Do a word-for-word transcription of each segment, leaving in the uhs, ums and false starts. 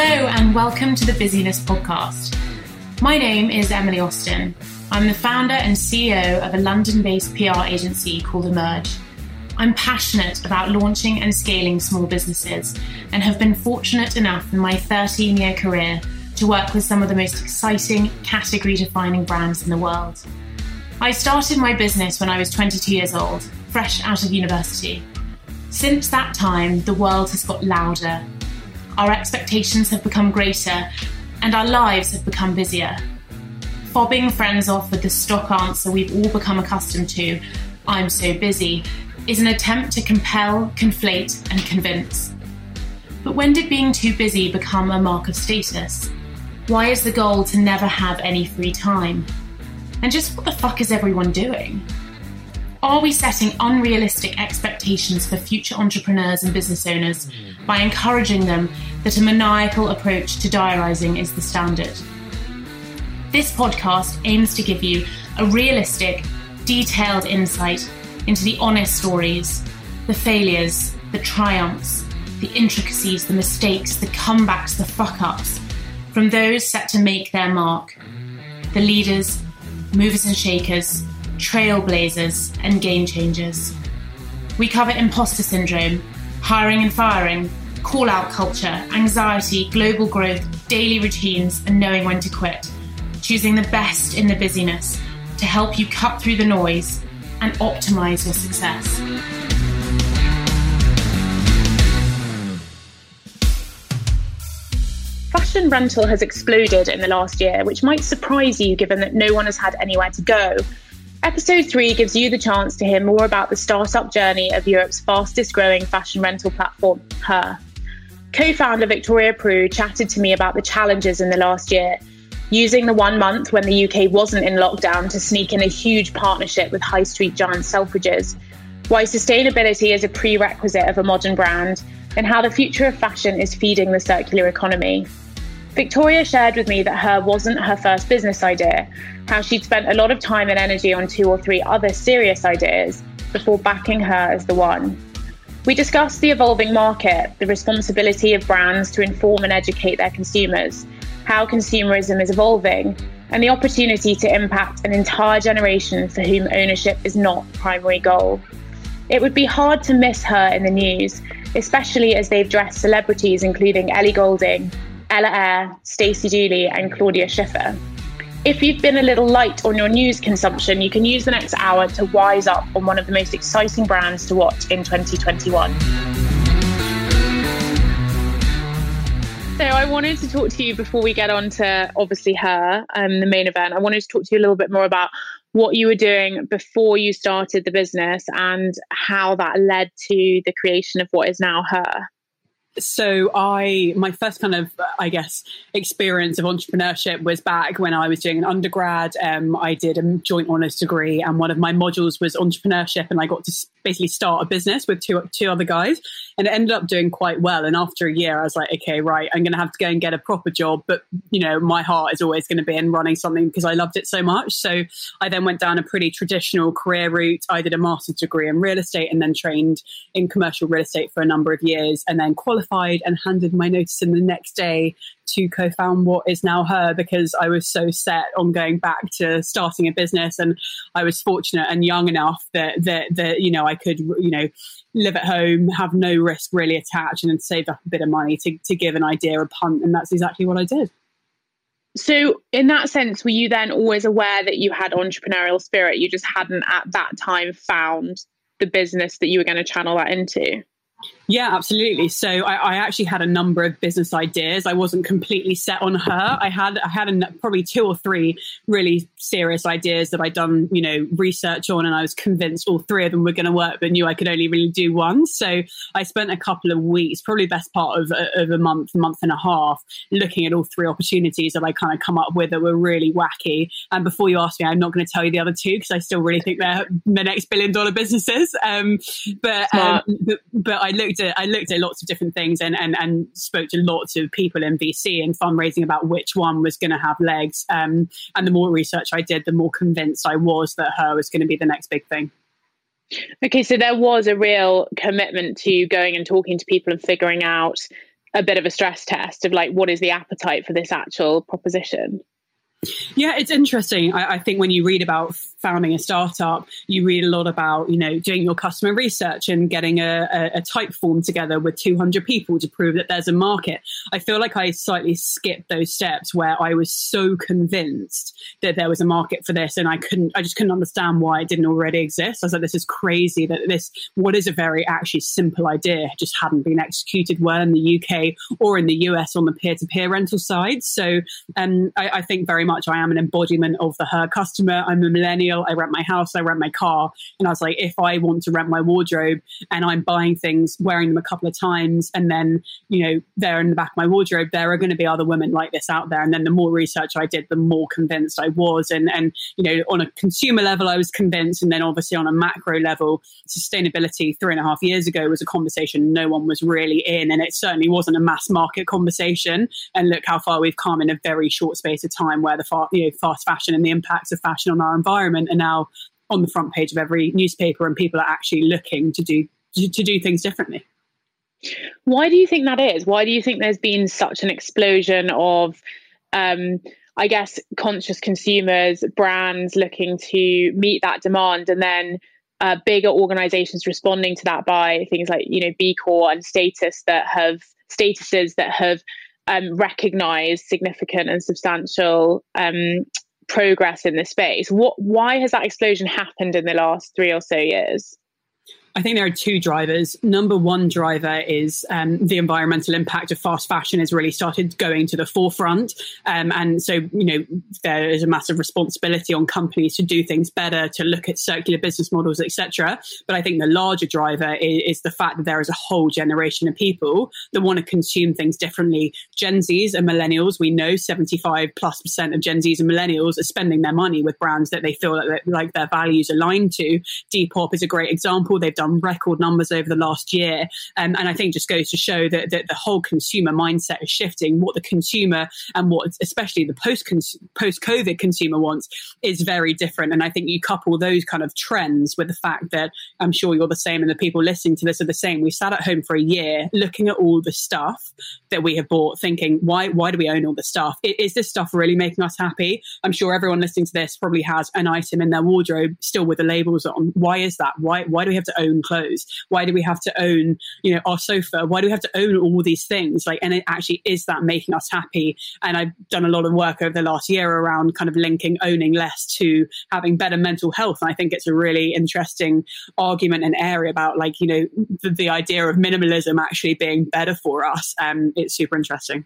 Hello and welcome to the Busyness Podcast. My name is Emily Austin. I'm the founder and C E O of a London-based P R agency called Emerge. I'm passionate about launching and scaling small businesses and have been fortunate enough in my thirteen-year career to work with some of the most exciting, category-defining brands in the world. I started my business when I was twenty-two years old, fresh out of university. Since that time, the world has got louder. Our expectations have become greater and our lives have become busier. Fobbing friends off with the stock answer we've all become accustomed to, "I'm so busy," is an attempt to compel, conflate, and convince. But when did being too busy become a mark of status? Why is the goal to never have any free time? And just what the fuck is everyone doing? Are we setting unrealistic expectations for future entrepreneurs and business owners by encouraging them that a maniacal approach to diarising is the standard? This podcast aims to give you a realistic, detailed insight into the honest stories, the failures, the triumphs, the intricacies, the mistakes, the comebacks, the fuck-ups from those set to make their mark, the leaders, movers and shakers, trailblazers and game changers. We cover imposter syndrome, hiring and firing, call-out culture, anxiety, global growth, daily routines, and knowing when to quit, choosing the best in the busyness to help you cut through the noise and optimize your success. Fashion rental has exploded in the last year, which might surprise you given that no one has had anywhere to go. Episode three gives you the chance to hear more about the startup journey of Europe's fastest growing fashion rental platform, Hurr. Co-founder Victoria Prew chatted to me about the challenges in the last year, using the one month when the U K wasn't in lockdown to sneak in a huge partnership with high street giant Selfridges, why sustainability is a prerequisite of a modern brand, and how the future of fashion is feeding the circular economy. Victoria shared with me that Hurr wasn't her first business idea, how she'd spent a lot of time and energy on two or three other serious ideas before backing Hurr as the one. We discussed the evolving market, the responsibility of brands to inform and educate their consumers, how consumerism is evolving, and the opportunity to impact an entire generation for whom ownership is not the primary goal. It would be hard to miss Hurr in the news, especially as they've dressed celebrities including Ellie Goulding, Ella Eyre, Stacey Dooley and Claudia Schiffer. If you've been a little light on your news consumption, you can use the next hour to wise up on one of the most exciting brands to watch in twenty twenty-one. So I wanted to talk to you before we get on to obviously Hurr, um, the main event. I wanted to talk to you a little bit more about what you were doing before you started the business and how that led to the creation of what is now Hurr. So I, my first kind of, I guess, experience of entrepreneurship was back when I was doing an undergrad. Um, I did a joint honours degree and one of my modules was entrepreneurship, and I got to basically start a business with two, two other guys, and it ended up doing quite well. And after a year, I was like, okay, right, I'm going to have to go and get a proper job. But, you know, my heart is always going to be in running something because I loved it so much. So I then went down a pretty traditional career route. I did a master's degree in real estate and then trained in commercial real estate for a number of years and then qualified and handed my notice in the next day to co-found what is now Hurr, because I was so set on going back to starting a business. And I was fortunate and young enough that that, that you know, I could, you know, live at home, have no risk really attached, and then save up a bit of money to, to give an idea a punt. And that's exactly what I did. So in that sense, were you then always aware that you had entrepreneurial spirit? You just hadn't at that time found the business that you were going to channel that into? Yeah, absolutely. So I, I actually had a number of business ideas. I wasn't completely set on Hurr. I had I had a, probably two or three really serious ideas that I'd done, you know, research on, and I was convinced all three of them were going to work, but knew I could only really do one. So I spent a couple of weeks, probably best part of, of a month, month and a half, looking at all three opportunities that I kind of come up with that were really wacky. And before you ask me, I'm not going to tell you the other two because I still really think they're the next billion dollar businesses. Um, but, um, but but I. I looked at I looked at lots of different things and, and, and spoke to lots of people in V C and fundraising about which one was going to have legs. Um, and the more research I did, the more convinced I was that Hurr was going to be the next big thing. Okay, so there was a real commitment to going and talking to people and figuring out a bit of a stress test of like, what is the appetite for this actual proposition? Yeah, it's interesting. I, I think when you read about founding a startup, you read a lot about, you know, doing your customer research and getting a, a, a type form together with two hundred people to prove that there's a market. I feel like I slightly skipped those steps where I was so convinced that there was a market for this, and I couldn't, I just couldn't understand why it didn't already exist. I was like, this is crazy that this, what is a very actually simple idea, just hadn't been executed well in the U K or in the U S on the peer-to-peer rental side. So um, I, I think very much I am an embodiment of the Hurr customer. I'm a millennial. I rent my house, I rent my car. And I was like, if I want to rent my wardrobe and I'm buying things, wearing them a couple of times, and then, you know, they're in the back of my wardrobe, there are going to be other women like this out there. And then the more research I did, the more convinced I was. And, and you know, on a consumer level, I was convinced. And then obviously on a macro level, sustainability three and a half years ago was a conversation no one was really in. And it certainly wasn't a mass market conversation. And look how far we've come in a very short space of time, where the far, you know, fast fashion and the impacts of fashion on our environment are now on the front page of every newspaper, and people are actually looking to do to, to do things differently. Why do you think that is? Why do you think there's been such an explosion of, um, I guess, conscious consumers, brands looking to meet that demand, and then uh, bigger organisations responding to that by things like, you know, B Corp and status that have statuses that have Um, recognize significant and substantial um, progress in the space? What? Why has that explosion happened in the last three or so years? I think there are two drivers. Number one driver is um, the environmental impact of fast fashion has really started going to the forefront. Um, and so, you know, there is a massive responsibility on companies to do things better, to look at circular business models, et cetera. But I think the larger driver is, is the fact that there is a whole generation of people that want to consume things differently. Gen Zs and millennials, we know seventy-five plus percent of Gen Zs and millennials are spending their money with brands that they feel like, like their values align to. Depop is a great example. They've done record numbers over the last year. Um, and I think just goes to show that, that the whole consumer mindset is shifting. What the consumer and what especially the post post-COVID consumer wants is very different. And I think you couple those kind of trends with the fact that I'm sure you're the same and the people listening to this are the same. We sat at home for a year looking at all the stuff that we have bought, thinking, why, why do we own all this stuff? Is this stuff really making us happy? I'm sure everyone listening to this probably has an item in their wardrobe still with the labels on. Why is that? Why, why do we have to own clothes? Why do we have to own, you know, our sofa? Why do we have to own all these things? Like, and it actually, is that making us happy? And I've done a lot of work over the last year around kind of linking owning less to having better mental health. And I think it's a really interesting argument and area about, like, you know, the, the idea of minimalism actually being better for us. And um, it's super interesting.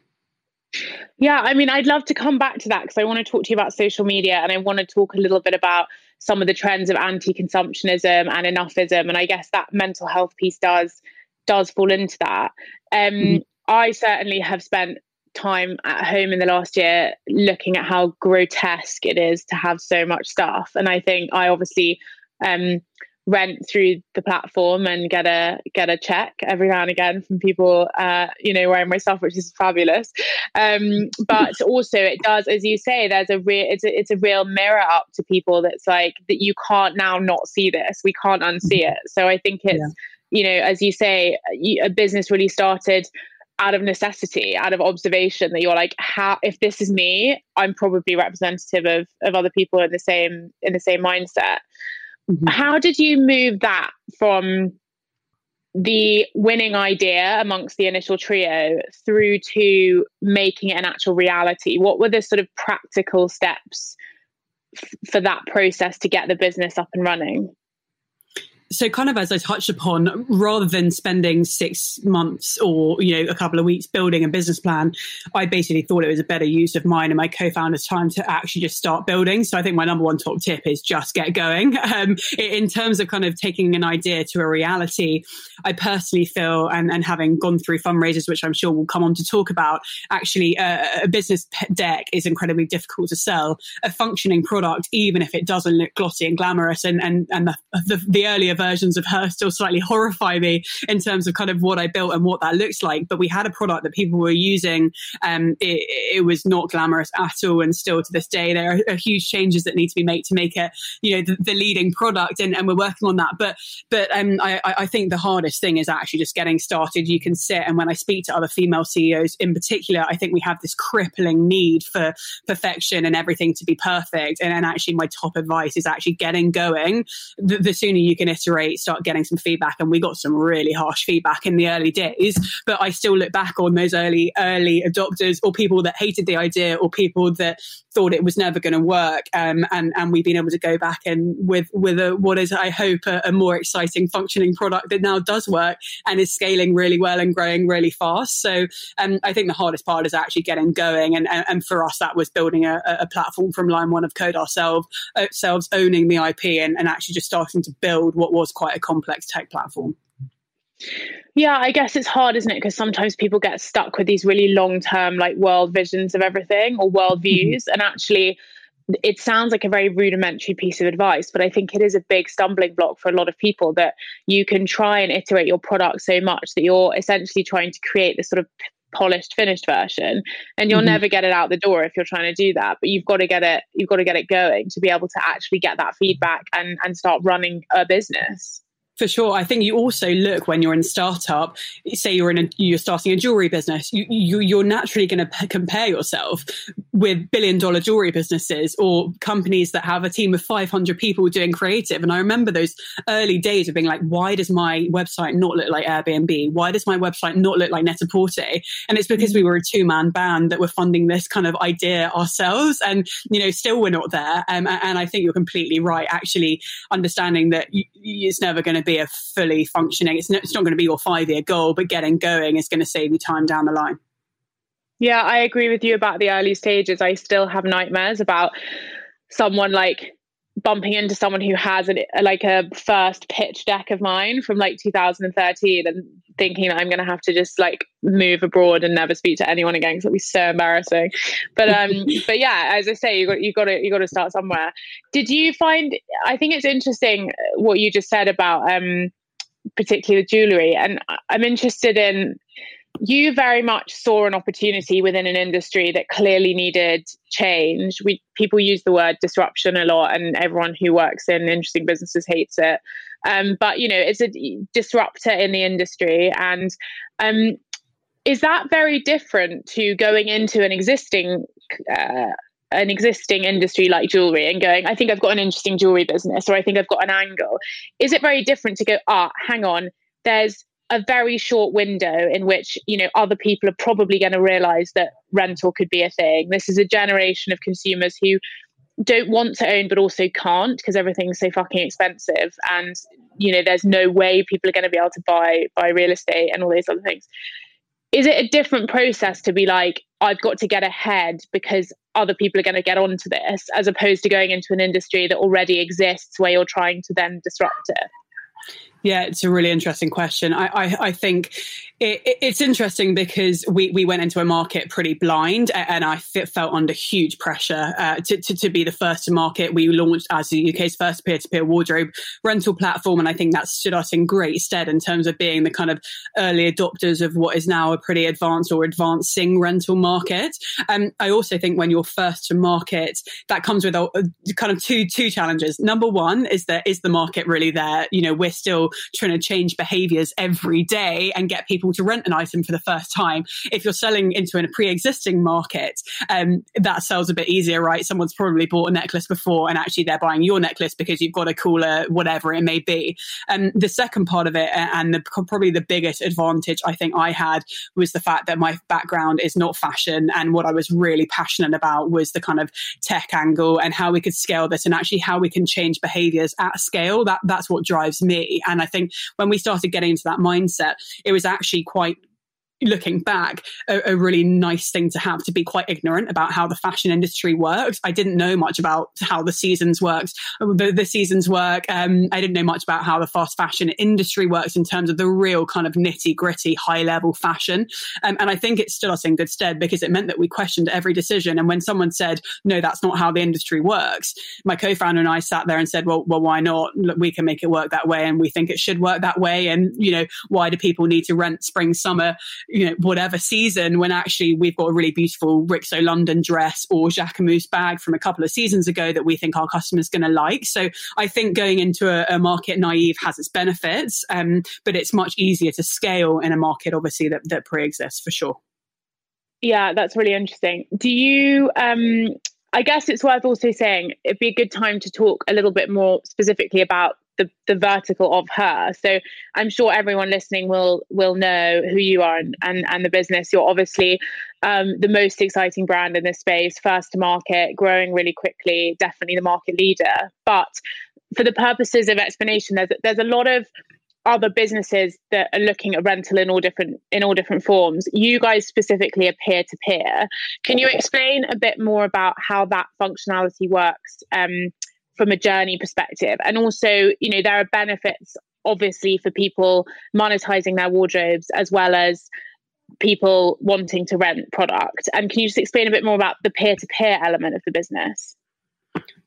Yeah, I mean, I'd love to come back to that because I want to talk to you about social media, and I want to talk a little bit about some of the trends of anti-consumptionism and enoughism. And I guess that mental health piece does does fall into that. Um, mm-hmm. I certainly have spent time at home in the last year looking at how grotesque it is to have so much stuff. And I think I obviously um, rent through the platform and get a get a check every now and again from people, uh, you know, wearing my stuff, which is fabulous. Um, but also it does, as you say, there's a real, it's a, it's a real mirror up to people that's like, that you can't now not see this. We can't unsee it. So I think it's, yeah. you know, as you say, a business really started out of necessity, out of observation, that you're like, how, if this is me, I'm probably representative of, of other people in the same, in the same mindset. Mm-hmm. How did you move that from the winning idea amongst the initial trio through to making it an actual reality? What were the sort of practical steps f- for that process to get the business up and running? So kind of as I touched upon, rather than spending six months or, you know, a couple of weeks building a business plan, I basically thought it was a better use of mine and my co-founder's time to actually just start building. So I think my number one top tip is just get going. Um, in terms of kind of taking an idea to a reality, I personally feel, and, and having gone through fundraisers, which I'm sure we'll come on to talk about, actually uh, a business deck is incredibly difficult to sell. A functioning product, even if it doesn't look glossy and glamorous, and, and, and the, the, the earlier versions of her still slightly horrify me in terms of kind of what I built and what that looks like. But we had a product that people were using. Um, it, it was not glamorous at all. And still to this day, there are, are huge changes that need to be made to make it, you know, the, the leading product. And, and we're working on that. But but um, I, I think the hardest thing is actually just getting started. You can sit. And when I speak to other female C E Os in particular, I think we have this crippling need for perfection and everything to be perfect. And, and actually my top advice is actually getting going. The, the sooner you can iterate, start getting some feedback. And we got some really harsh feedback in the early days, but I still look back on those early, early adopters or people that hated the idea or people that thought it was never going to work. Um, and, and we've been able to go back and with, with a, what is, I hope, a, a more exciting functioning product that now does work and is scaling really well and growing really fast. So um, I think the hardest part is actually getting going. And, and, and for us, that was building a, a platform from line one of code ourselves, ourselves owning the I P and, and actually just starting to build what was quite a complex tech platform. Yeah, I guess it's hard, isn't it? Because sometimes people get stuck with these really long-term like world visions of everything or world views. Mm-hmm. And actually, it sounds like a very rudimentary piece of advice, but I think it is a big stumbling block for a lot of people that you can try and iterate your product so much that you're essentially trying to create this sort of polished, finished version, and you'll mm-hmm. never get it out the door if you're trying to do that. But you've got to get it, you've got to get it going to be able to actually get that feedback and, and start running a business. For sure. I think you also look when you're in startup, say you're in a, you're starting a jewelry business, you, you, you're naturally going to p- compare yourself with billion dollar jewelry businesses or companies that have a team of five hundred people doing creative. And I remember those early days of being like, why does my website not look like Airbnb? Why does my website not look like Net-a-Porter? And it's because we were a two man band that were funding this kind of idea ourselves. And, you know, still we're not there. Um, and I think you're completely right, actually understanding that y- it's never going to be a fully functioning, it's not, it's not going to be your five-year goal, but getting going is going to save you time down the line. Yeah, I agree with you about the early stages. I still have nightmares about someone like bumping into someone who has an, like a first pitch deck of mine from like two thousand thirteen and thinking that I'm going to have to just like move abroad and never speak to anyone again because it'll be so embarrassing. But um, but yeah, as I say, you got you got to you got to start somewhere. Did you find? I think it's interesting what you just said about um, particularly the jewellery, and I'm interested in. You very much saw an opportunity within an industry that clearly needed change. We people use the word disruption a lot, and everyone who works in interesting businesses hates it. Um, but you know, it's a disruptor in the industry, and um, is that very different to going into an existing uh, an existing industry like jewelry and going, I think I've got an interesting jewelry business, or I think I've got an angle. Is it very different to go? Ah, hang on, there's a very short window in which, you know, other people are probably going to realize that rental could be a thing. This is a generation of consumers who don't want to own, but also can't because everything's so fucking expensive. And, you know, there's no way people are going to be able to buy, buy real estate and all those other things. Is it a different process to be like, I've got to get ahead because other people are going to get onto this, as opposed to going into an industry that already exists where you're trying to then disrupt it? Yeah, it's a really interesting question. I I, I think it, it, it's interesting because we, we went into a market pretty blind, and I fit, felt under huge pressure uh, to, to, to be the first to market. We launched as the U K's first peer-to-peer wardrobe rental platform, and I think that stood us in great stead in terms of being the kind of early adopters of what is now a pretty advanced or advancing rental market. Um, I also think when you're first to market, that comes with a, a kind of two two challenges. Number one is that is the market really there? You know, we're still trying to change behaviours every day and get people to rent an item for the first time. If you're selling into a pre-existing market, um, that sells a bit easier, right? Someone's probably bought a necklace before and actually they're buying your necklace because you've got a cooler, whatever it may be. Um, the second part of it, and the, probably the biggest advantage I think I had, was the fact that my background is not fashion, and what I was really passionate about was the kind of tech angle and how we could scale this and actually how we can change behaviours at scale. That that's what drives me. And I think when we started getting into that mindset, it was actually quite looking back, a, a really nice thing to have, to be quite ignorant about how the fashion industry works. I didn't know much about how the seasons worked, the, the seasons work. Um, I didn't know much about how the fast fashion industry works in terms of the real kind of nitty gritty, high level fashion. Um, and I think it stood us in good stead because it meant that we questioned every decision. And when someone said, no, that's not how the industry works, my co-founder and I sat there and said, well, well, why not? Look, we can make it work that way. And we think it should work that way. And, you know, why do people need to rent spring, summer, you know, whatever season, when actually we've got a really beautiful Rixo London dress or Jacquemus bag from a couple of seasons ago that we think our customers going to like. So I think going into a, a market naive has its benefits, um, but it's much easier to scale in a market, obviously, that, that pre-exists for sure. Yeah, that's really interesting. Do you, um, I guess it's worth also saying it'd be a good time to talk a little bit more specifically about the, the vertical of Hurr. So I'm sure everyone listening will will know who you are and, and, and the business. You're obviously um, the most exciting brand in this space, first to market, growing really quickly, definitely the market leader. But for the purposes of explanation, there's there's a lot of other businesses that are looking at rental in all different in all different forms. You guys specifically are peer-to-peer. Can you explain a bit more about how that functionality works um, from a journey perspective? And also, you know, there are benefits, obviously, for people monetizing their wardrobes as well as people wanting to rent product. And can you just explain a bit more about the peer-to-peer element of the business?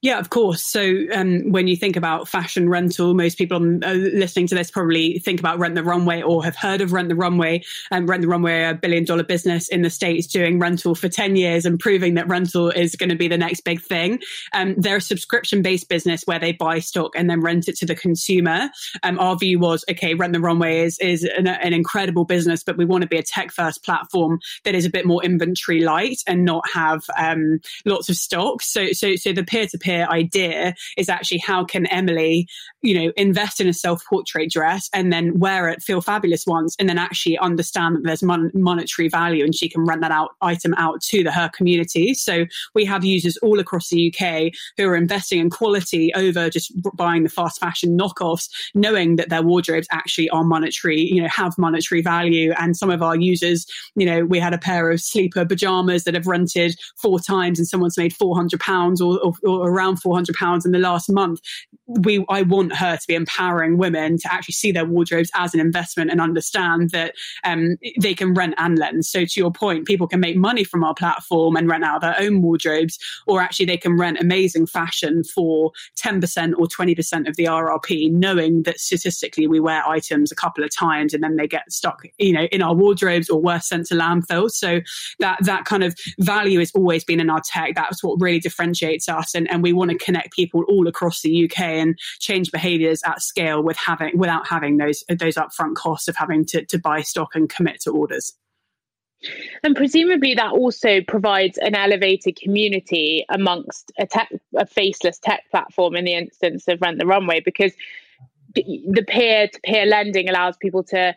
Yeah, of course. So um, when you think about fashion rental, most people listening to this probably think about Rent the Runway or have heard of Rent the Runway. Um, Rent the Runway, a billion dollar business in the States doing rental for ten years and proving that rental is going to be the next big thing. Um, they're a subscription-based business where they buy stock and then rent it to the consumer. Um, our view was, okay, Rent the Runway is, is an, an incredible business, but we want to be a tech-first platform that is a bit more inventory light and not have um, lots of stock. So, so, so the peer-to-peer idea is actually how can Emily, you know, invest in a self-portrait dress and then wear it, feel fabulous once, and then actually understand that there's mon- monetary value and she can rent that out item out to the her community. So we have users all across the U K who are investing in quality over just buying the fast fashion knockoffs, knowing that their wardrobes actually are monetary, you know, have monetary value. And some of our users, you know, we had a pair of Sleeper pajamas that have rented four times and someone's made four hundred pounds or, or, or around four hundred pounds in the last month. We, I want Hurr to be empowering women to actually see their wardrobes as an investment and understand that um, they can rent and lend. So to your point, people can make money from our platform and rent out their own wardrobes, or actually they can rent amazing fashion for ten percent or twenty percent of the R R P, knowing that statistically we wear items a couple of times and then they get stuck, you know, in our wardrobes or worse sent to landfill. So that that kind of value has always been in our tech. That's what really differentiates us, and, and we want to connect people all across the U K and change behaviours at scale with having without having those those upfront costs of having to, to buy stock and commit to orders. And presumably that also provides an elevated community amongst a, tech, a faceless tech platform in the instance of Rent the Runway, because the peer-to-peer lending allows people to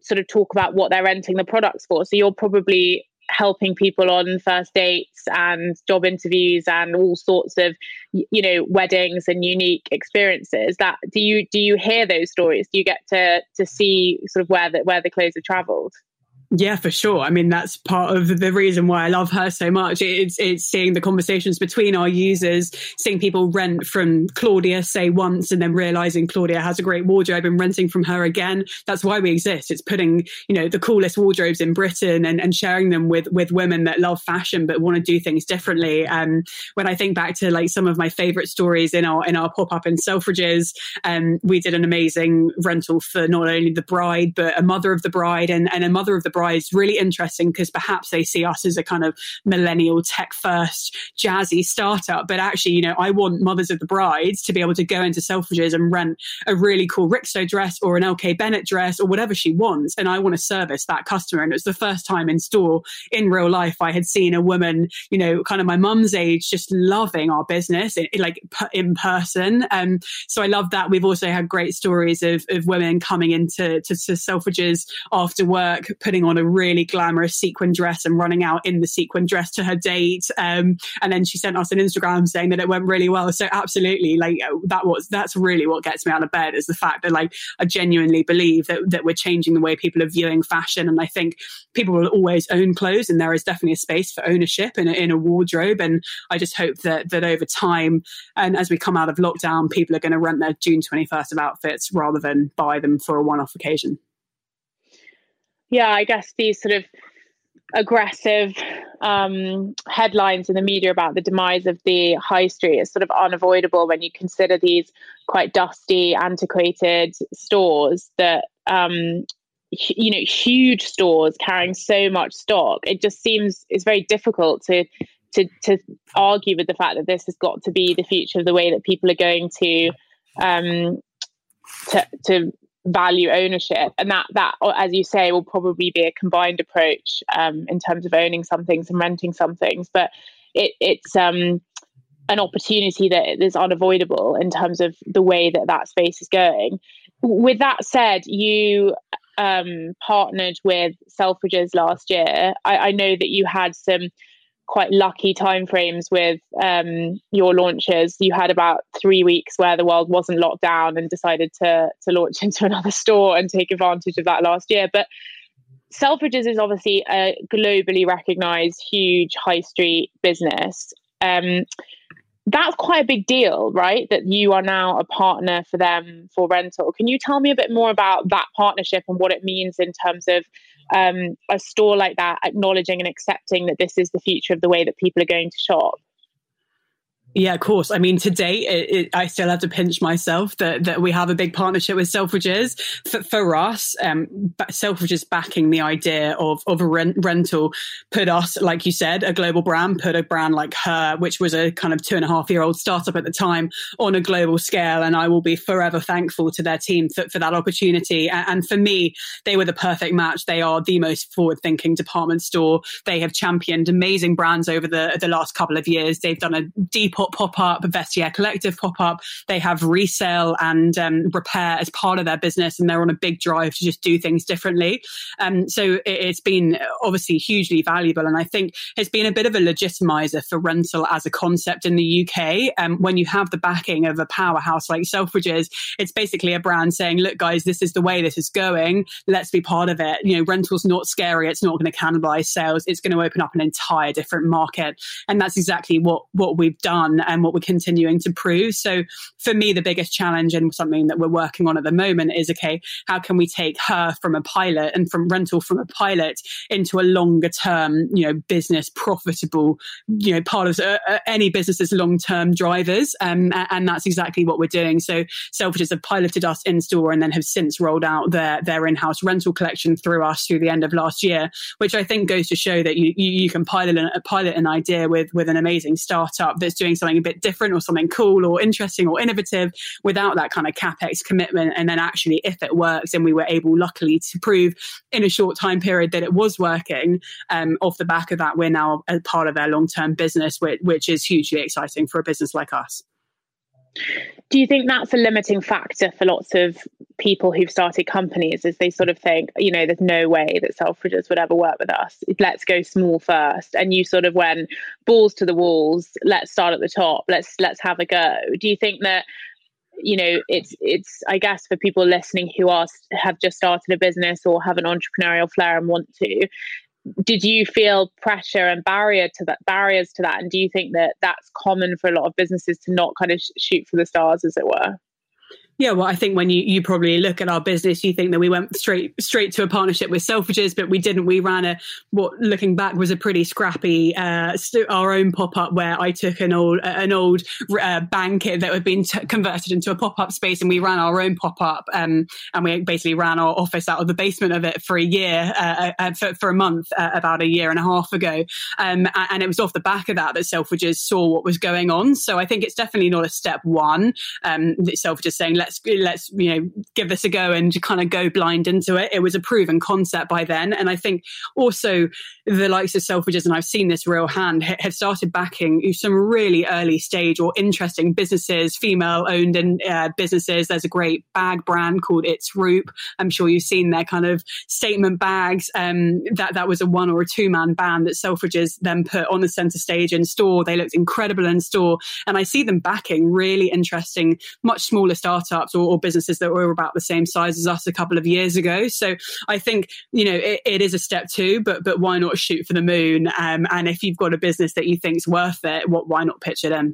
sort of talk about what they're renting the products for. So you're probably helping people on first dates and job interviews and all sorts of, you know, weddings and unique experiences. That do you do you hear those stories? Do you get to to see sort of where the where the clothes are travelled? Yeah, for sure. I mean, that's part of the reason why I love Hurr so much. It's it's seeing the conversations between our users, seeing people rent from Claudia, say once, and then realizing Claudia has a great wardrobe and renting from her again. That's why we exist. It's putting, you know, the coolest wardrobes in Britain and, and sharing them with, with women that love fashion but want to do things differently. Um, when I think back to like some of my favorite stories in our in our pop-up in Selfridges, um, we did an amazing rental for not only the bride but a mother of the bride and, and a mother of the bride. Is really interesting because perhaps they see us as a kind of millennial tech first jazzy startup, but actually, you know, I want mothers of the brides to be able to go into Selfridges and rent a really cool Rixo dress or an L K Bennett dress or whatever she wants, and I want to service that customer. And it was the first time in store in real life I had seen a woman, you know, kind of my mum's age, just loving our business in, like in person. And um, so I love that. We've also had great stories of, of women coming into to, to Selfridges after work, putting on on a really glamorous sequin dress and running out in the sequin dress to her date. Um, and then she sent us an Instagram saying that it went really well. So absolutely, like that was that's really what gets me out of bed, is the fact that like I genuinely believe that that we're changing the way people are viewing fashion. And I think people will always own clothes, and there is definitely a space for ownership in a, in a wardrobe. And I just hope that that over time, and as we come out of lockdown, people are going to rent their June twenty-first of outfits rather than buy them for a one-off occasion. Yeah, I guess these sort of aggressive um, headlines in the media about the demise of the high street is sort of unavoidable when you consider these quite dusty, antiquated stores that, um, you know, huge stores carrying so much stock. It just seems it's very difficult to to to argue with the fact that this has got to be the future of the way that people are going to um, to, to value ownership. And that, that, as you say, will probably be a combined approach um, in terms of owning some things and renting some things. But it, it's um, an opportunity that is unavoidable in terms of the way that that space is going. With that said, you um, partnered with Selfridges last year. I, I know that you had some quite lucky timeframes with um, your launches. You had about three weeks where the world wasn't locked down and decided to to launch into another store and take advantage of that last year. But Selfridges is obviously a globally recognised, huge high street business. Um, that's quite a big deal, right? That you are now a partner for them for rental. Can you tell me a bit more about that partnership and what it means in terms of Um, a store like that acknowledging and accepting that this is the future of the way that people are going to shop? Yeah, of course. I mean, today it, it, I still have to pinch myself that that we have a big partnership with Selfridges. For, for us, um, Selfridges backing the idea of of a rent, rental put us, like you said, a global brand, put a brand like Hurr, which was a kind of two and a half year old startup at the time, on a global scale. And I will be forever thankful to their team for, for that opportunity. And, and for me, they were the perfect match. They are the most forward thinking department store. They have championed amazing brands over the the last couple of years. They've done a deep pop-up, Vestiaire Collective pop-up. They have resale and um, repair as part of their business, and they're on a big drive to just do things differently. Um, so it, it's been obviously hugely valuable, and I think it's been a bit of a legitimizer for rental as a concept in the U K. Um, when you have the backing of a powerhouse like Selfridges, it's basically a brand saying, look guys, this is the way this is going, let's be part of it. You know, rental's not scary, it's not going to cannibalize sales, it's going to open up an entire different market. And that's exactly what, what we've done and what we're continuing to prove. So for me, the biggest challenge and something that we're working on at the moment is, okay, how can we take Hurr from a pilot and from rental from a pilot into a longer term, you know, business, profitable, you know, part of uh, any business's long-term drivers. Um, and that's exactly what we're doing. So Selfridges have piloted us in store and then have since rolled out their, their in-house rental collection through us through the end of last year, which I think goes to show that you, you can pilot an, pilot an idea with, with an amazing startup that's doing something a bit different or something cool or interesting or innovative without that kind of CapEx commitment. And then actually, if it works, and we were able luckily to prove in a short time period that it was working, um, off the back of that, we're now a part of their long-term business, which, which is hugely exciting for a business like us. Do you think that's a limiting factor for lots of people who've started companies, as they sort of think, you know, there's no way that Selfridges would ever work with us, let's go small first? And you sort of went balls to the walls, let's start at the top, let's let's have a go. Do you think that, you know, it's it's I guess for people listening who are have just started a business or have an entrepreneurial flair and want to, did you feel pressure and barrier to that barriers to that? And do you think that that's common for a lot of businesses to not kind of sh- shoot for the stars, as it were? Yeah, well, I think when you, you probably look at our business, you think that we went straight straight to a partnership with Selfridges, but we didn't. We ran a what, looking back, was a pretty scrappy uh, st- our own pop up where I took an old uh, an old uh, bank that had been t- converted into a pop up space, and we ran our own pop up, um, and we basically ran our office out of the basement of it for a year, uh, uh, for, for a month, uh, about a year and a half ago, um, and it was off the back of that that Selfridges saw what was going on. So I think it's definitely not a step one. Um, Selfridges saying, let's let's you know give this a go and kind of go blind into it. It was a proven concept by then, and I think also the likes of Selfridges, and I've seen this real hand, have started backing some really early stage or interesting businesses, female owned and uh, businesses. There's a great bag brand called It's Roop. I'm sure you've seen their kind of statement bags. Um, that that was a one or a two man band that Selfridges then put on the centre stage in store. They looked incredible in store, and I see them backing really interesting, much smaller startups or, or businesses that were about the same size as us a couple of years ago. So I think you know it, it is a step two, but but why not shoot for the moon? Um, and if you've got a business that you think's worth it, what why not pitch it in?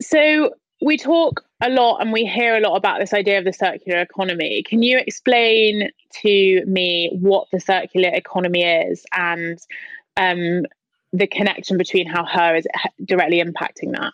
So we talk a lot and we hear a lot about this idea of the circular economy. Can you explain to me what the circular economy is and um, the connection between how Hurr is directly impacting that?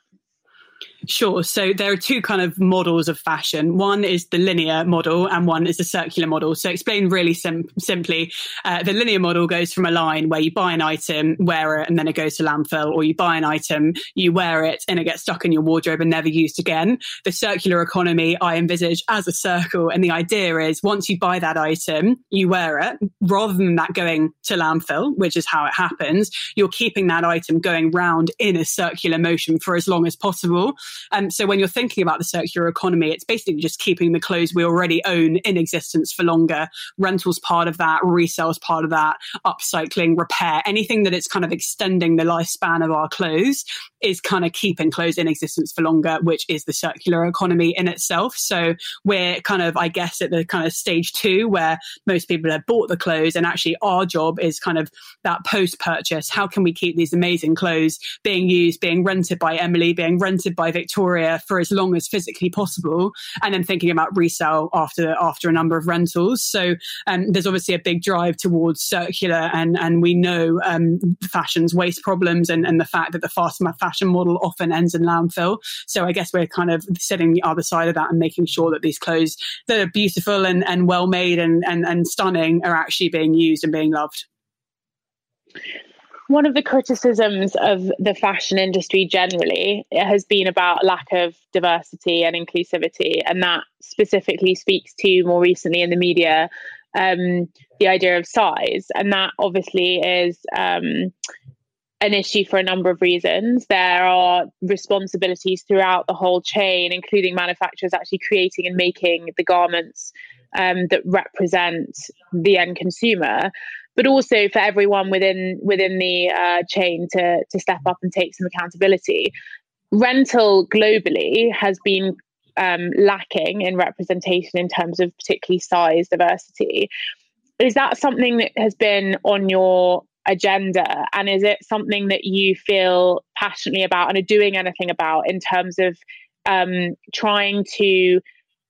Sure. So there are two kind of models of fashion. One is the linear model and one is the circular model. So explained really sim- simply, uh, the linear model goes from a line where you buy an item, wear it, and then it goes to landfill, or you buy an item, you wear it, and it gets stuck in your wardrobe and never used again. The circular economy I envisage as a circle, and the idea is once you buy that item, you wear it, rather than that going to landfill, which is how it happens, you're keeping that item going round in a circular motion for as long as possible. Um, so when you're thinking about the circular economy, it's basically just keeping the clothes we already own in existence for longer. Rental's part of that, resale's part of that, upcycling, repair, anything that it's kind of extending the lifespan of our clothes is kind of keeping clothes in existence for longer, which is the circular economy in itself. So we're kind of, I guess, at the kind of stage two where most people have bought the clothes, and actually our job is kind of that post-purchase. How can we keep these amazing clothes being used, being rented by Emily, being rented by Victoria for as long as physically possible, and then thinking about resale after after a number of rentals. So um, there's obviously a big drive towards circular, and and we know um, fashion's waste problems and, and the fact that the fast fashion model often ends in landfill. So I guess we're kind of sitting the other side of that and making sure that these clothes that are beautiful and, and well made and, and, and stunning are actually being used and being loved. One of the criticisms of the fashion industry generally has been about lack of diversity and inclusivity, and that specifically speaks to, more recently in the media, um, the idea of size. And that obviously is um, an issue for a number of reasons. There are responsibilities throughout the whole chain, including manufacturers actually creating and making the garments um, that represent the end consumer, but also for everyone within within the uh, chain to, to step up and take some accountability. Rental globally has been um, lacking in representation in terms of particularly size diversity. Is that something that has been on your agenda? And is it something that you feel passionately about and are doing anything about in terms of um, trying to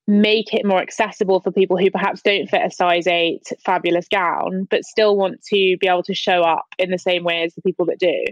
make it more accessible for people who perhaps don't fit a size eight fabulous gown, but still want to be able to show up in the same way as the people that do?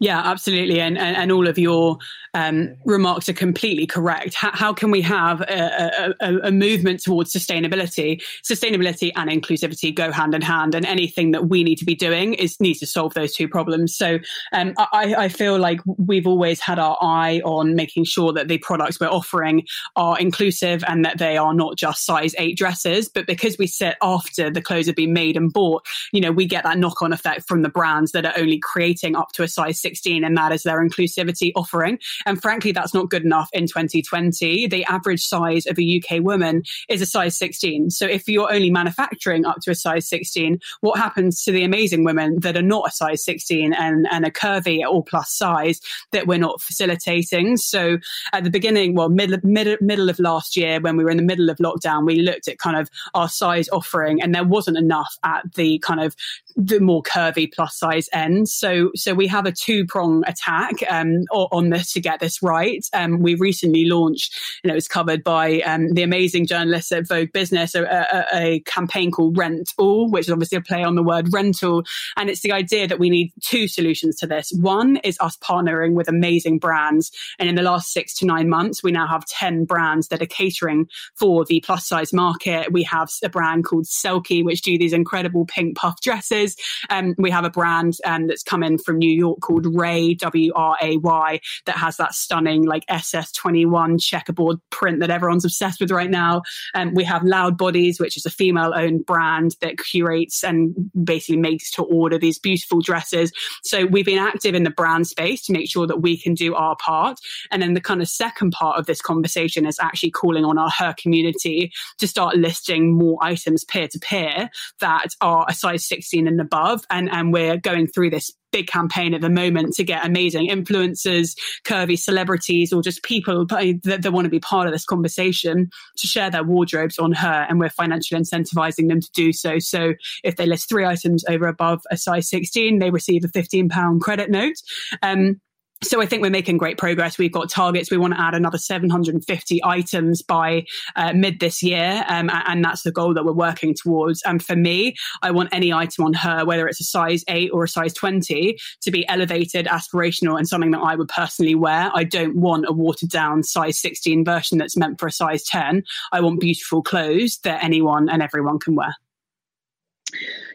Yeah, absolutely. And, and and all of your um, remarks are completely correct. How, how can we have a, a, a movement towards sustainability? Sustainability and inclusivity go hand in hand, and anything that we need to be doing is needs to solve those two problems. So um, I, I feel like we've always had our eye on making sure that the products we're offering are inclusive and that they are not just size eight dresses. But because we sit after the clothes have been made and bought, you know, we get that knock-on effect from the brands that are only creating up to a size sixteen, and that is their inclusivity offering. And frankly, that's not good enough in twenty twenty. The average size of a U K woman is a size sixteen. So if you're only manufacturing up to a size sixteen, what happens to the amazing women that are not a size sixteen and, and a curvy or plus size that we're not facilitating? So at the beginning, well, middle, middle, middle of last year, when we were in the middle of lockdown, we looked at kind of our size offering, and there wasn't enough at the kind of the more curvy plus size end. So, so we have a two-prong attack um, on this to get this right. Um, we recently launched, and it was covered by um, the amazing journalists at Vogue Business, a, a, a campaign called Rent All, which is obviously a play on the word rental. And it's the idea that we need two solutions to this. One is us partnering with amazing brands. And in the last six to nine months, we now have ten brands that are catering for the plus-size market. We have a brand called Selkie, which do these incredible pink puff dresses. Um, we have a brand um, that's come in from New York called Ray, W R A Y, that has that stunning like S S twenty-one checkerboard print that everyone's obsessed with right now. And um, we have Loud Bodies, which is a female-owned brand that curates and basically makes to order these beautiful dresses. So we've been active in the brand space to make sure that we can do our part. And then the kind of second part of this conversation is actually calling on our Hurr community to start listing more items peer-to-peer that are a size sixteen and above. And, and we're going through this big campaign at the moment to get amazing influencers, curvy celebrities, or just people that, that want to be part of this conversation to share their wardrobes on Hurr, and we're financially incentivizing them to do so. So if they list three items over above a size sixteen, they receive a fifteen pound credit note. Um, So I think we're making great progress. We've got targets. We want to add another seven hundred fifty items by uh, mid this year. Um, and that's the goal that we're working towards. And for me, I want any item on Hurr, whether it's a size eight or a size twenty, to be elevated, aspirational, and something that I would personally wear. I don't want a watered down size sixteen version that's meant for a size ten. I want beautiful clothes that anyone and everyone can wear.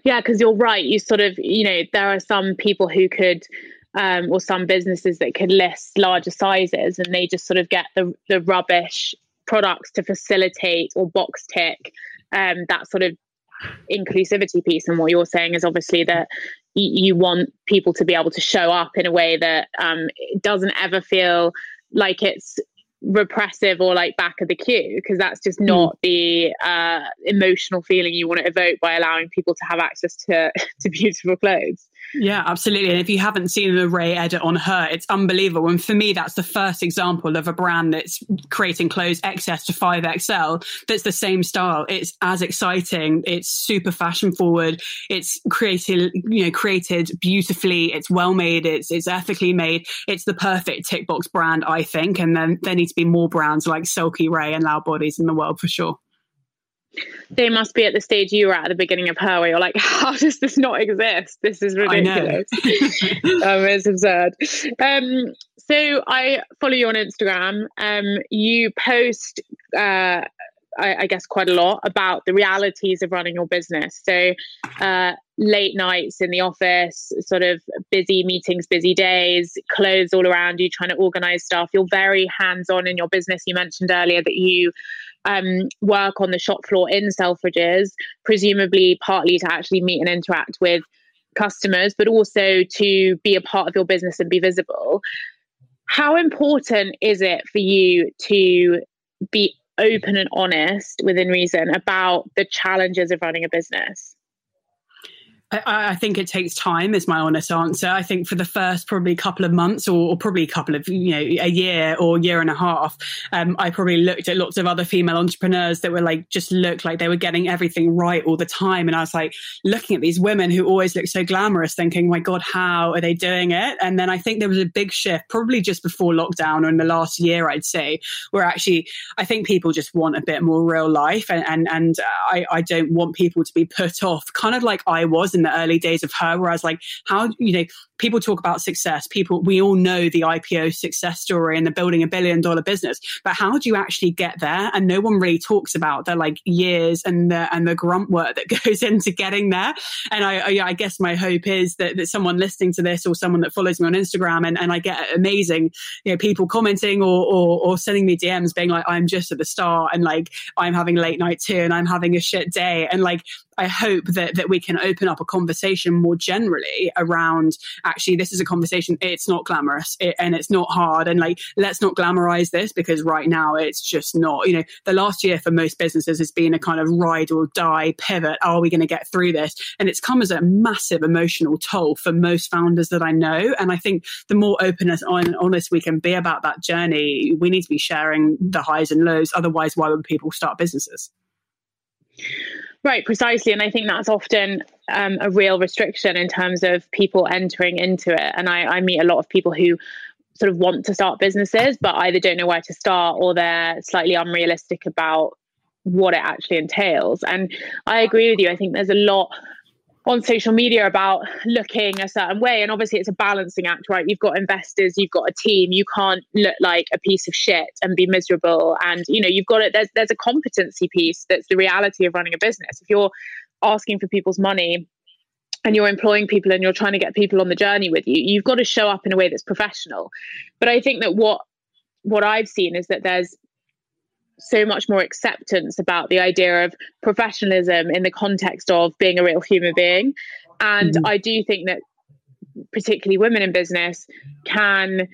Yeah, because you're right. You sort of, you know, there are some people who could, Um, or some businesses that could list larger sizes, and they just sort of get the, the rubbish products to facilitate or box tick um, that sort of inclusivity piece. And what you're saying is obviously that y- you want people to be able to show up in a way that um, it doesn't ever feel like it's repressive or like back of the queue, because that's just not the uh, emotional feeling you want to evoke by allowing people to have access to, to beautiful clothes. Yeah, absolutely. And if you haven't seen the Ray edit on Hurr, it's unbelievable. And for me, that's the first example of a brand that's creating clothes X S to five X L that's the same style. It's as exciting. It's super fashion forward. It's created, you know, created beautifully. It's well made. It's it's ethically made. It's the perfect tick box brand, I think. And then there needs to be more brands like Selkie, Ray, and Loud Bodies in the world for sure. They must be at the stage you were at, at the beginning of Hurr, where you're like, how does this not exist? This is ridiculous. um, it's absurd. Um, so I follow you on Instagram. Um, you post, uh, I, I guess, quite a lot about the realities of running your business. So uh, late nights in the office, sort of busy meetings, busy days, clothes all around you, trying to organize stuff. You're very hands-on in your business. You mentioned earlier that you Um, work on the shop floor in Selfridges, presumably partly to actually meet and interact with customers, but also to be a part of your business and be visible. How important is it for you to be open and honest within reason about the challenges of running a business? I think it takes time is my honest answer. I think for the first probably couple of months or, or probably a couple of, you know, a year or year and a half, um, I probably looked at lots of other female entrepreneurs that were like, just looked like they were getting everything right all the time. And I was like looking at these women who always look so glamorous thinking, my God, how are they doing it? And then I think there was a big shift probably just before lockdown or in the last year, I'd say, where actually I think people just want a bit more real life. And, and, and I, I don't want people to be put off kind of like I was in the early days of Hurr, where I was like, how, you know, people talk about success. People, we all know the I P O success story and the building a billion dollar business, but how do you actually get there? And no one really talks about the like years and the and the grunt work that goes into getting there. And I, I, I guess my hope is that, that someone listening to this or someone that follows me on Instagram, and, and I get amazing, you know, people commenting or, or or sending me D Ms being like, I'm just at the start and like I'm having late night too and I'm having a shit day. And like I hope that that we can open up a conversation more generally around actually this is a conversation, it's not glamorous it, and it's not hard, and like let's not glamorize this, because right now it's just not, you know, the last year for most businesses has been a kind of ride or die pivot, are we going to get through this? And it's come as a massive emotional toll for most founders that I know. And I think the more openness and honest we can be about that journey, we need to be sharing the highs and lows, otherwise why would people start businesses? Right, precisely. And I think that's often um, a real restriction in terms of people entering into it. And I, I meet a lot of people who sort of want to start businesses, but either don't know where to start or they're slightly unrealistic about what it actually entails. And I agree with you. I think there's a lot on social media about looking a certain way. And obviously it's a balancing act, right? You've got investors, you've got a team, you can't look like a piece of shit and be miserable. And, you know, you've got it, there's, there's a competency piece that's the reality of running a business. If you're asking for people's money and you're employing people and you're trying to get people on the journey with you, you've got to show up in a way that's professional. But I think that what what I've seen is that there's so much more acceptance about the idea of professionalism in the context of being a real human being. And mm-hmm. I do think that particularly women in business can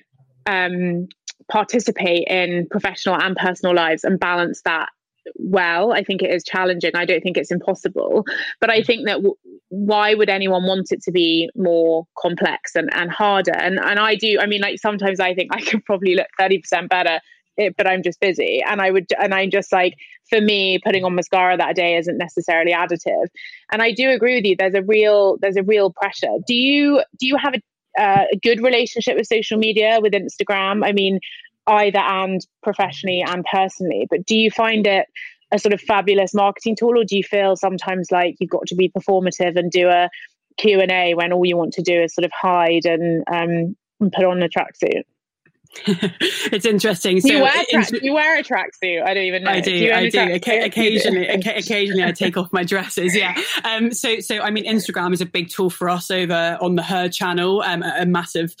um, participate in professional and personal lives and balance that well. I think it is challenging. I don't think it's impossible. But I think that w- why would anyone want it to be more complex and, and harder? And and I do, I mean, like sometimes I think I could probably look thirty percent better, it, but I'm just busy. And I would, and I'm just like, for me, putting on mascara that day isn't necessarily additive. And I do agree with you. There's a real, there's a real pressure. Do you, do you have a, uh, a good relationship with social media, with Instagram? I mean, either and professionally and personally, but do you find it a sort of fabulous marketing tool, or do you feel sometimes like you've got to be performative and do a Q and A when all you want to do is sort of hide and um, and put on a tracksuit? It's interesting. So you wear, tra- in- you wear a tracksuit. I don't even know. I do. do I do. Oca- occasionally, oca- occasionally, I take off my dresses. Yeah. Um. So, so I mean, Instagram is a big tool for us over on the Hurr channel. Um. A, a massive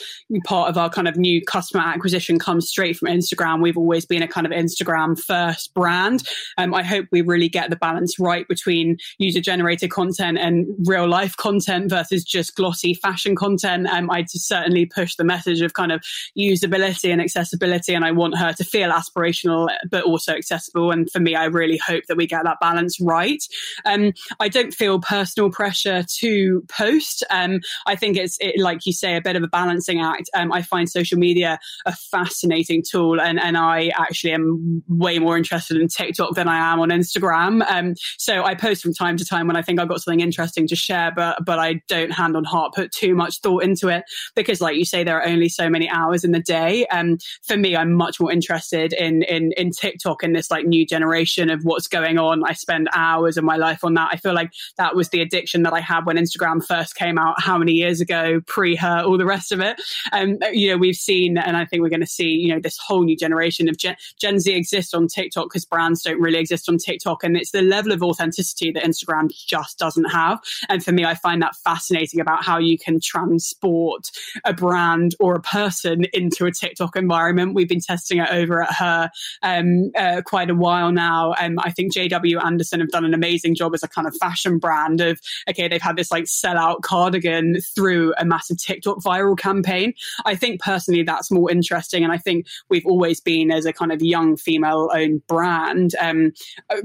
part of our kind of new customer acquisition comes straight from Instagram. We've always been a kind of Instagram first brand. Um. I hope we really get the balance right between user generated content and real life content versus just glossy fashion content. Um. I'd certainly push the message of kind of usability and accessibility, and I want her to feel aspirational but also accessible. And for me, I really hope that we get that balance right. Um, I don't feel personal pressure to post. Um, I think it's it, like you say, a bit of a balancing act. Um, I find social media a fascinating tool, and, and I actually am way more interested in TikTok than I am on Instagram. Um, so I post from time to time when I think I've got something interesting to share, but but I don't hand on heart put too much thought into it because, like you say, there are only so many hours in the day. Um, for me, I'm much more interested in, in, in TikTok and this like new generation of what's going on. I spend hours of my life on that. I feel like that was the addiction that I had when Instagram first came out, how many years ago, pre-her, all the rest of it. Um, you know, we've seen, and I think we're going to see, you know, this whole new generation of Gen, Gen Z exists on TikTok because brands don't really exist on TikTok. And it's the level of authenticity that Instagram just doesn't have. And for me, I find that fascinating about how you can transport a brand or a person into a TikTok environment. We've been testing it over at Hurr um, uh, quite a while now. Um, I think J W Anderson have done an amazing job as a kind of fashion brand of, okay, they've had this like sellout cardigan through a massive TikTok viral campaign. I think personally that's more interesting. And I think we've always been, as a kind of young female owned brand, um,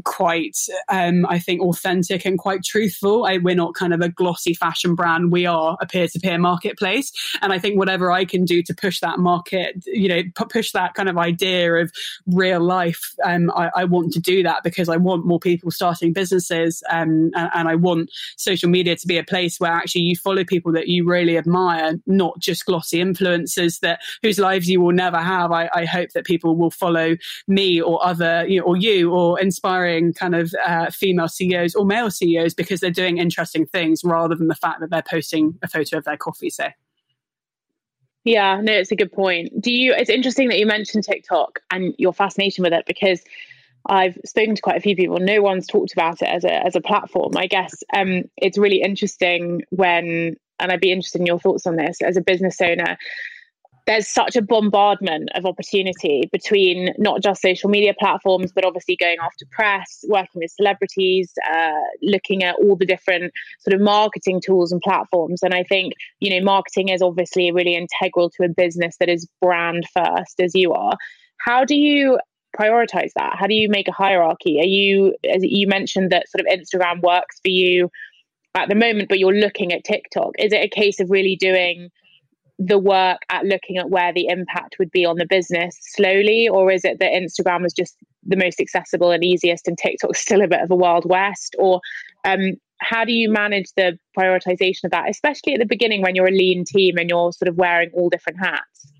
quite, um, I think, authentic and quite truthful. I, we're not kind of a glossy fashion brand. We are a peer-to-peer marketplace. And I think whatever I can do to push that market, you know, push that kind of idea of real life. Um, I, I want to do that because I want more people starting businesses, um, and, and I want social media to be a place where actually you follow people that you really admire, not just glossy influencers that whose lives you will never have. I, I hope that people will follow me or other, you know, or you or inspiring kind of uh, female C E Os or male C E Os because they're doing interesting things rather than the fact that they're posting a photo of their coffee, say. Yeah, no, it's a good point. Do you, it's interesting that you mentioned TikTok and your fascination with it because I've spoken to quite a few people. No one's talked about it as a as a platform. I guess um, it's really interesting when, and I'd be interested in your thoughts on this, as a business owner, there's such a bombardment of opportunity between not just social media platforms, but obviously going after press, working with celebrities, uh, looking at all the different sort of marketing tools and platforms. And I think, you know, marketing is obviously really integral to a business that is brand first, as you are. How do you prioritize that? How do you make a hierarchy? Are you, as you mentioned, that sort of Instagram works for you at the moment, but you're looking at TikTok? Is it a case of really doing the work at looking at where the impact would be on the business slowly, or is it that Instagram was just the most accessible and easiest and TikTok's still a bit of a wild west? Or um, how do you manage the prioritization of that, especially at the beginning when you're a lean team and you're sort of wearing all different hats?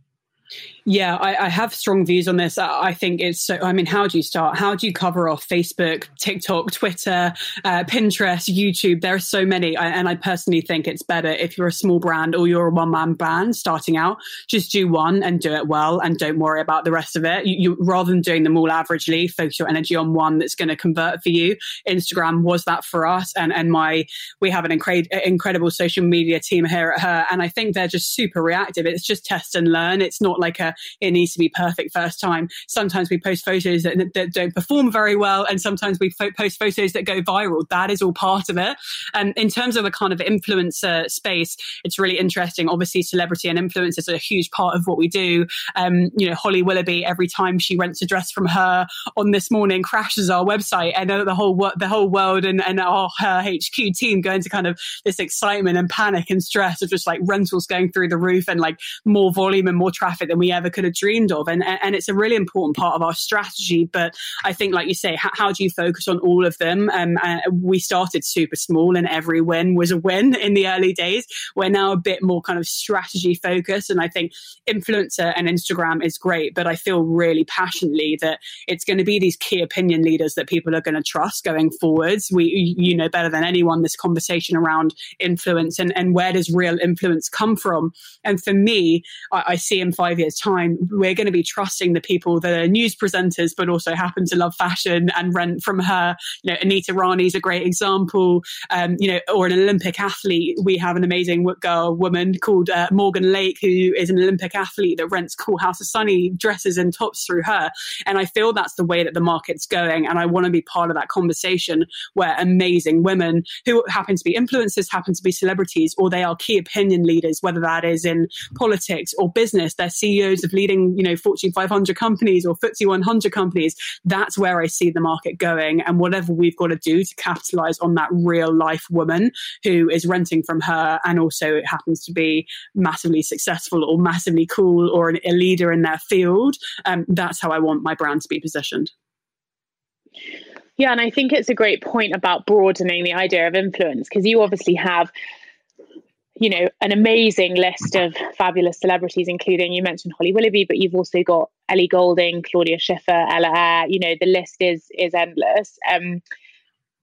Yeah, I, I have strong views on this. I, I think it's so, I mean, how do you start? How do you cover off Facebook, TikTok, Twitter, uh, Pinterest, YouTube? There are so many. I, and I personally think it's better if you're a small brand or you're a one-man band starting out, just do one and do it well and don't worry about the rest of it. You, you, rather than doing them all averagely, focus your energy on one that's going to convert for you. Instagram was that for us. And, and my we have an incre- incredible social media team here at Hurr, and I think they're just super reactive. It's just test and learn. It's not like a it needs to be perfect first time. Sometimes we post photos that, that don't perform very well, and sometimes we fo- post photos that go viral. That is all part of it. And um, in terms of the kind of influencer space, it's really interesting. Obviously, celebrity and influencers are a huge part of what we do. Um, you know, Holly Willoughby, every time she rents a dress from Hurr on This Morning, crashes our website, and uh, the whole the whole world and, and our Hurr H Q team go into kind of this excitement and panic and stress of just like rentals going through the roof and like more volume and more traffic than we ever could have dreamed of. And and it's a really important part of our strategy. But I think, like you say, how, how do you focus on all of them? Um, uh, we started super small and every win was a win in the early days. We're now a bit more kind of strategy focused. And I think influencer and Instagram is great, but I feel really passionately that it's going to be these key opinion leaders that people are going to trust going forwards. We, you know, better than anyone, this conversation around influence and, and where does real influence come from? And for me, I, I see in five years' time, we're going to be trusting the people that are news presenters, but also happen to love fashion and rent from Hurr. You know, Anita Rani is a great example, um, you know, or an Olympic athlete. We have an amazing girl, woman called uh, Morgan Lake, who is an Olympic athlete that rents cool House of Sunny dresses and tops through Hurr. And I feel that's the way that the market's going. And I want to be part of that conversation where amazing women who happen to be influencers, happen to be celebrities, or they are key opinion leaders, whether that is in politics or business. They're C E Os of leading, you know, Fortune five hundred companies or F T S E one hundred companies. That's where I see the market going. And whatever we've got to do to capitalize on that real life woman who is renting from Hurr and also happens to be massively successful or massively cool or an, a leader in their field. Um, that's how I want my brand to be positioned. Yeah, and I think it's a great point about broadening the idea of influence, because you obviously have, you know, an amazing list of fabulous celebrities, including, you mentioned Holly Willoughby, but you've also got Ellie Goulding, Claudia Schiffer, Ella Eyre. You know, the list is is endless. Um,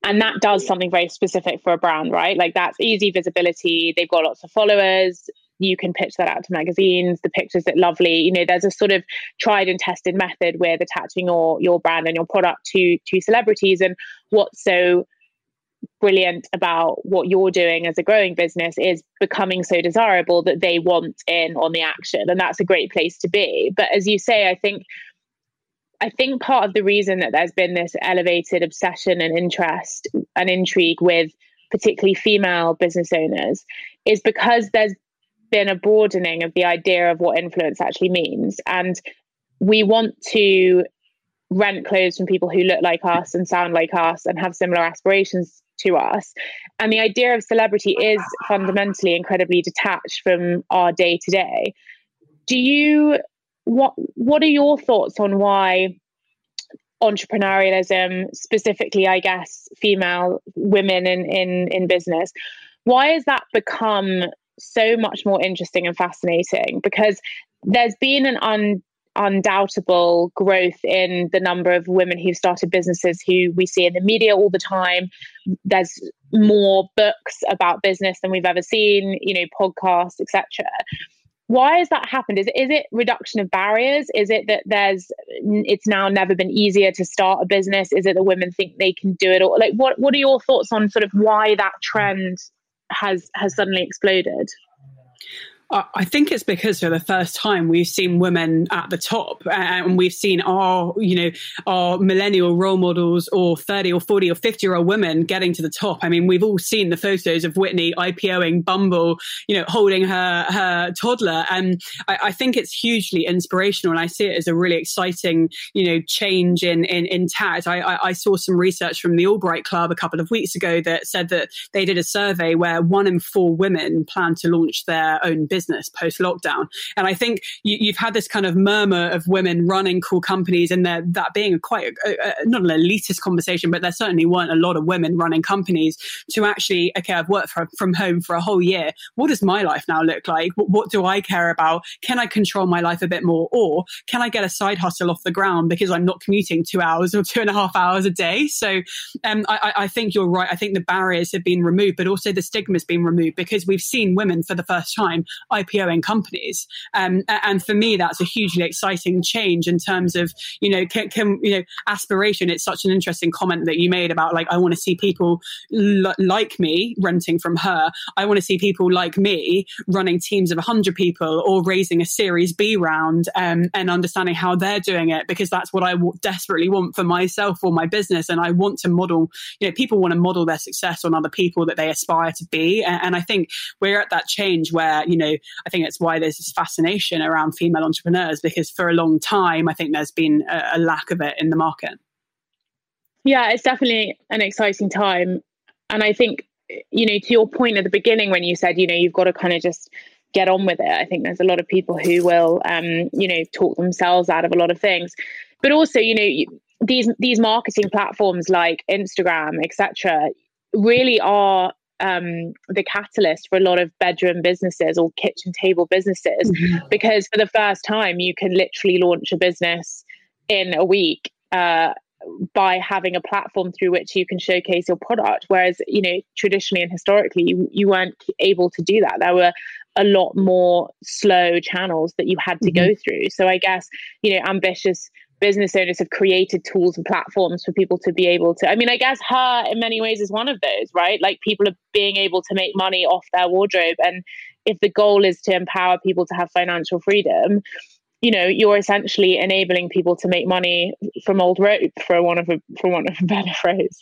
and that does something very specific for a brand, right? Like, that's easy visibility. They've got lots of followers. You can pitch that out to magazines. The pictures look lovely. You know, there's a sort of tried and tested method with attaching your your brand and your product to to celebrities. And what's so brilliant about what you're doing as a growing business is becoming so desirable that they want in on the action. And that's a great place to be. But as you say, I think I think part of the reason that there's been this elevated obsession and interest and intrigue with particularly female business owners is because there's been a broadening of the idea of what influence actually means. And we want to rent clothes from people who look like us and sound like us and have similar aspirations to us. And the idea of celebrity is fundamentally incredibly detached from our day to day. Do you, what, what are your thoughts on why entrepreneurialism, specifically, I guess, female women in, in, in business, why has that become so much more interesting and fascinating? Because there's been an un- undoubtable growth in the number of women who've started businesses who we see in the media all the time. There's more books about business than we've ever seen, you know, podcasts, et cetera. Why has that happened? Is it, is it reduction of barriers? Is it that there's it's now never been easier to start a business? Is it that women think they can do it? Or like, what what are your thoughts on sort of why that trend has has suddenly exploded? I think it's because for the first time we've seen women at the top, and we've seen our, you know, our millennial role models or thirty or forty or fifty year old women getting to the top. I mean, we've all seen the photos of Whitney IPOing Bumble, you know, holding her, her toddler. And I, I think it's hugely inspirational. And I see it as a really exciting, you know, change in, in, in tact. I, I, I saw some research from the Allbright Club a couple of weeks ago that said that they did a survey where one in four women plan to launch their own business. business post-lockdown. And I think you, you've had this kind of murmur of women running cool companies, and that being quite a, a, not an elitist conversation, but there certainly weren't a lot of women running companies to actually, okay, I've worked for, from home for a whole year. What does my life now look like? What, what do I care about? Can I control my life a bit more? Or can I get a side hustle off the ground because I'm not commuting two hours or two and a half hours a day? So um, I, I think you're right. I think the barriers have been removed, but also the stigma has been removed because we've seen women for the first time IPOing companies. Um, and for me, that's a hugely exciting change in terms of, you know, can, can you know, aspiration. It's such an interesting comment that you made about, like, I want to see people l- like me renting from Hurr. I want to see people like me running teams of one hundred people or raising a Series B round, um, and understanding how they're doing it, because that's what I w- desperately want for myself or my business. And I want to model, you know, people want to model their success on other people that they aspire to be. And, and I think we're at that change where, you know, I think it's why there's this fascination around female entrepreneurs, because for a long time, I think there's been a, a lack of it in the market. Yeah, it's definitely an exciting time. And I think, you know, to your point at the beginning, when you said, you know, you've got to kind of just get on with it. I think there's a lot of people who will, um, you know, talk themselves out of a lot of things. But also, you know, these these marketing platforms like Instagram, et cetera, really are um, the catalyst for a lot of bedroom businesses or kitchen table businesses, mm-hmm. because for the first time, you can literally launch a business in a week uh, by having a platform through which you can showcase your product. Whereas, you know, traditionally and historically, you, you weren't able to do that. There were a lot more slow channels that you had to mm-hmm. go through. So I guess, you know, ambitious business owners have created tools and platforms for people to be able to, I mean, I guess Hurr in many ways is one of those, right? Like, people are being able to make money off their wardrobe. And if the goal is to empower people to have financial freedom, you know, you're essentially enabling people to make money from old rope, for one of a, for one of a better phrase.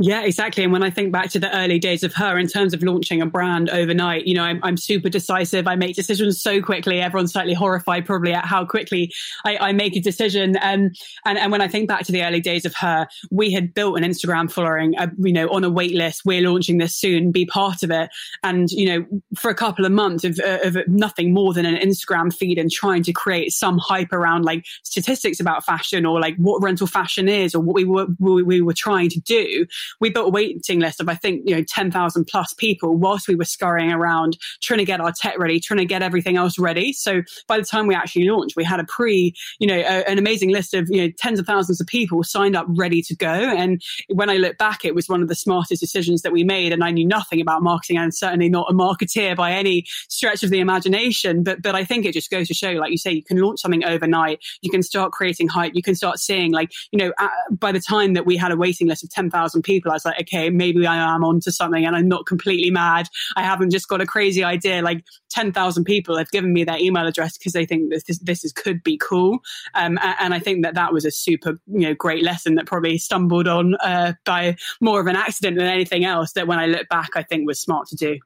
Yeah, exactly. And when I think back to the early days of Hurr in terms of launching a brand overnight, you know, I'm, I'm super decisive. I make decisions so quickly. Everyone's slightly horrified probably at how quickly I, I make a decision. Um, and, and when I think back to the early days of Hurr, we had built an Instagram following, uh, you know, on a wait list. We're launching this soon, be part of it. And, you know, for a couple of months of, uh, of nothing more than an Instagram feed and trying to create some hype around, like, statistics about fashion or like what rental fashion is or what we were, we, we were trying to do. We built a waiting list of, I think, you know, ten thousand plus people whilst we were scurrying around trying to get our tech ready, trying to get everything else ready. So by the time we actually launched, we had a pre, you know, a, an amazing list of, you know, tens of thousands of people signed up, ready to go. And when I look back, it was one of the smartest decisions that we made. And I knew nothing about marketing, and certainly not a marketeer by any stretch of the imagination. But, but I think it just goes to show, like you say, you can launch something overnight, you can start creating hype, you can start seeing, like, you know, uh, by the time that we had a waiting list of ten thousand people, I was like, okay, maybe I am onto something and I'm not completely mad. I haven't just got a crazy idea. Like, ten thousand people have given me their email address because they think this, this, this is, could be cool. Um, and I think that that was a super, you know, great lesson that probably stumbled on uh, by more of an accident than anything else, that when I look back, I think was smart to do.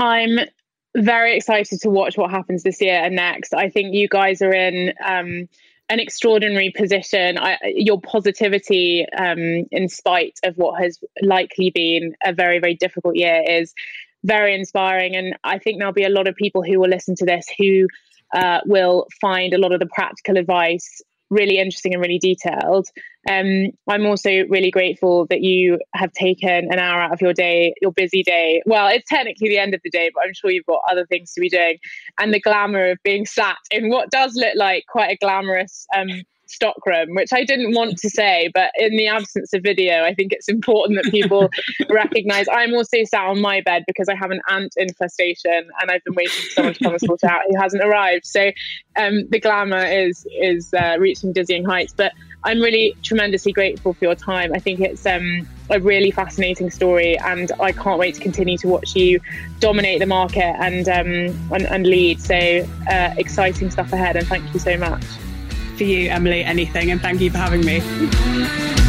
I'm very excited to watch what happens this year and next. I think you guys are in... Um, an extraordinary position. I, your positivity, um, in spite of what has likely been a very, very difficult year, is very inspiring. And I think there'll be a lot of people who will listen to this who uh, will find a lot of the practical advice really interesting and really detailed. Um, I'm also really grateful that you have taken an hour out of your day, your busy day. Well, it's technically the end of the day, but I'm sure you've got other things to be doing. And the glamour of being sat in what does look like quite a glamorous um, stockroom, which I didn't want to say, but in the absence of video, I think it's important that people recognise. I'm also sat on my bed because I have an ant infestation and I've been waiting for someone to come and sort out who hasn't arrived. So um, the glamour is is uh, reaching dizzying heights. But I'm really tremendously grateful for your time. I think it's um, a really fascinating story, and I can't wait to continue to watch you dominate the market and um, and, and lead. So uh, exciting stuff ahead, and thank you so much. For you, Emily, anything, and thank you for having me.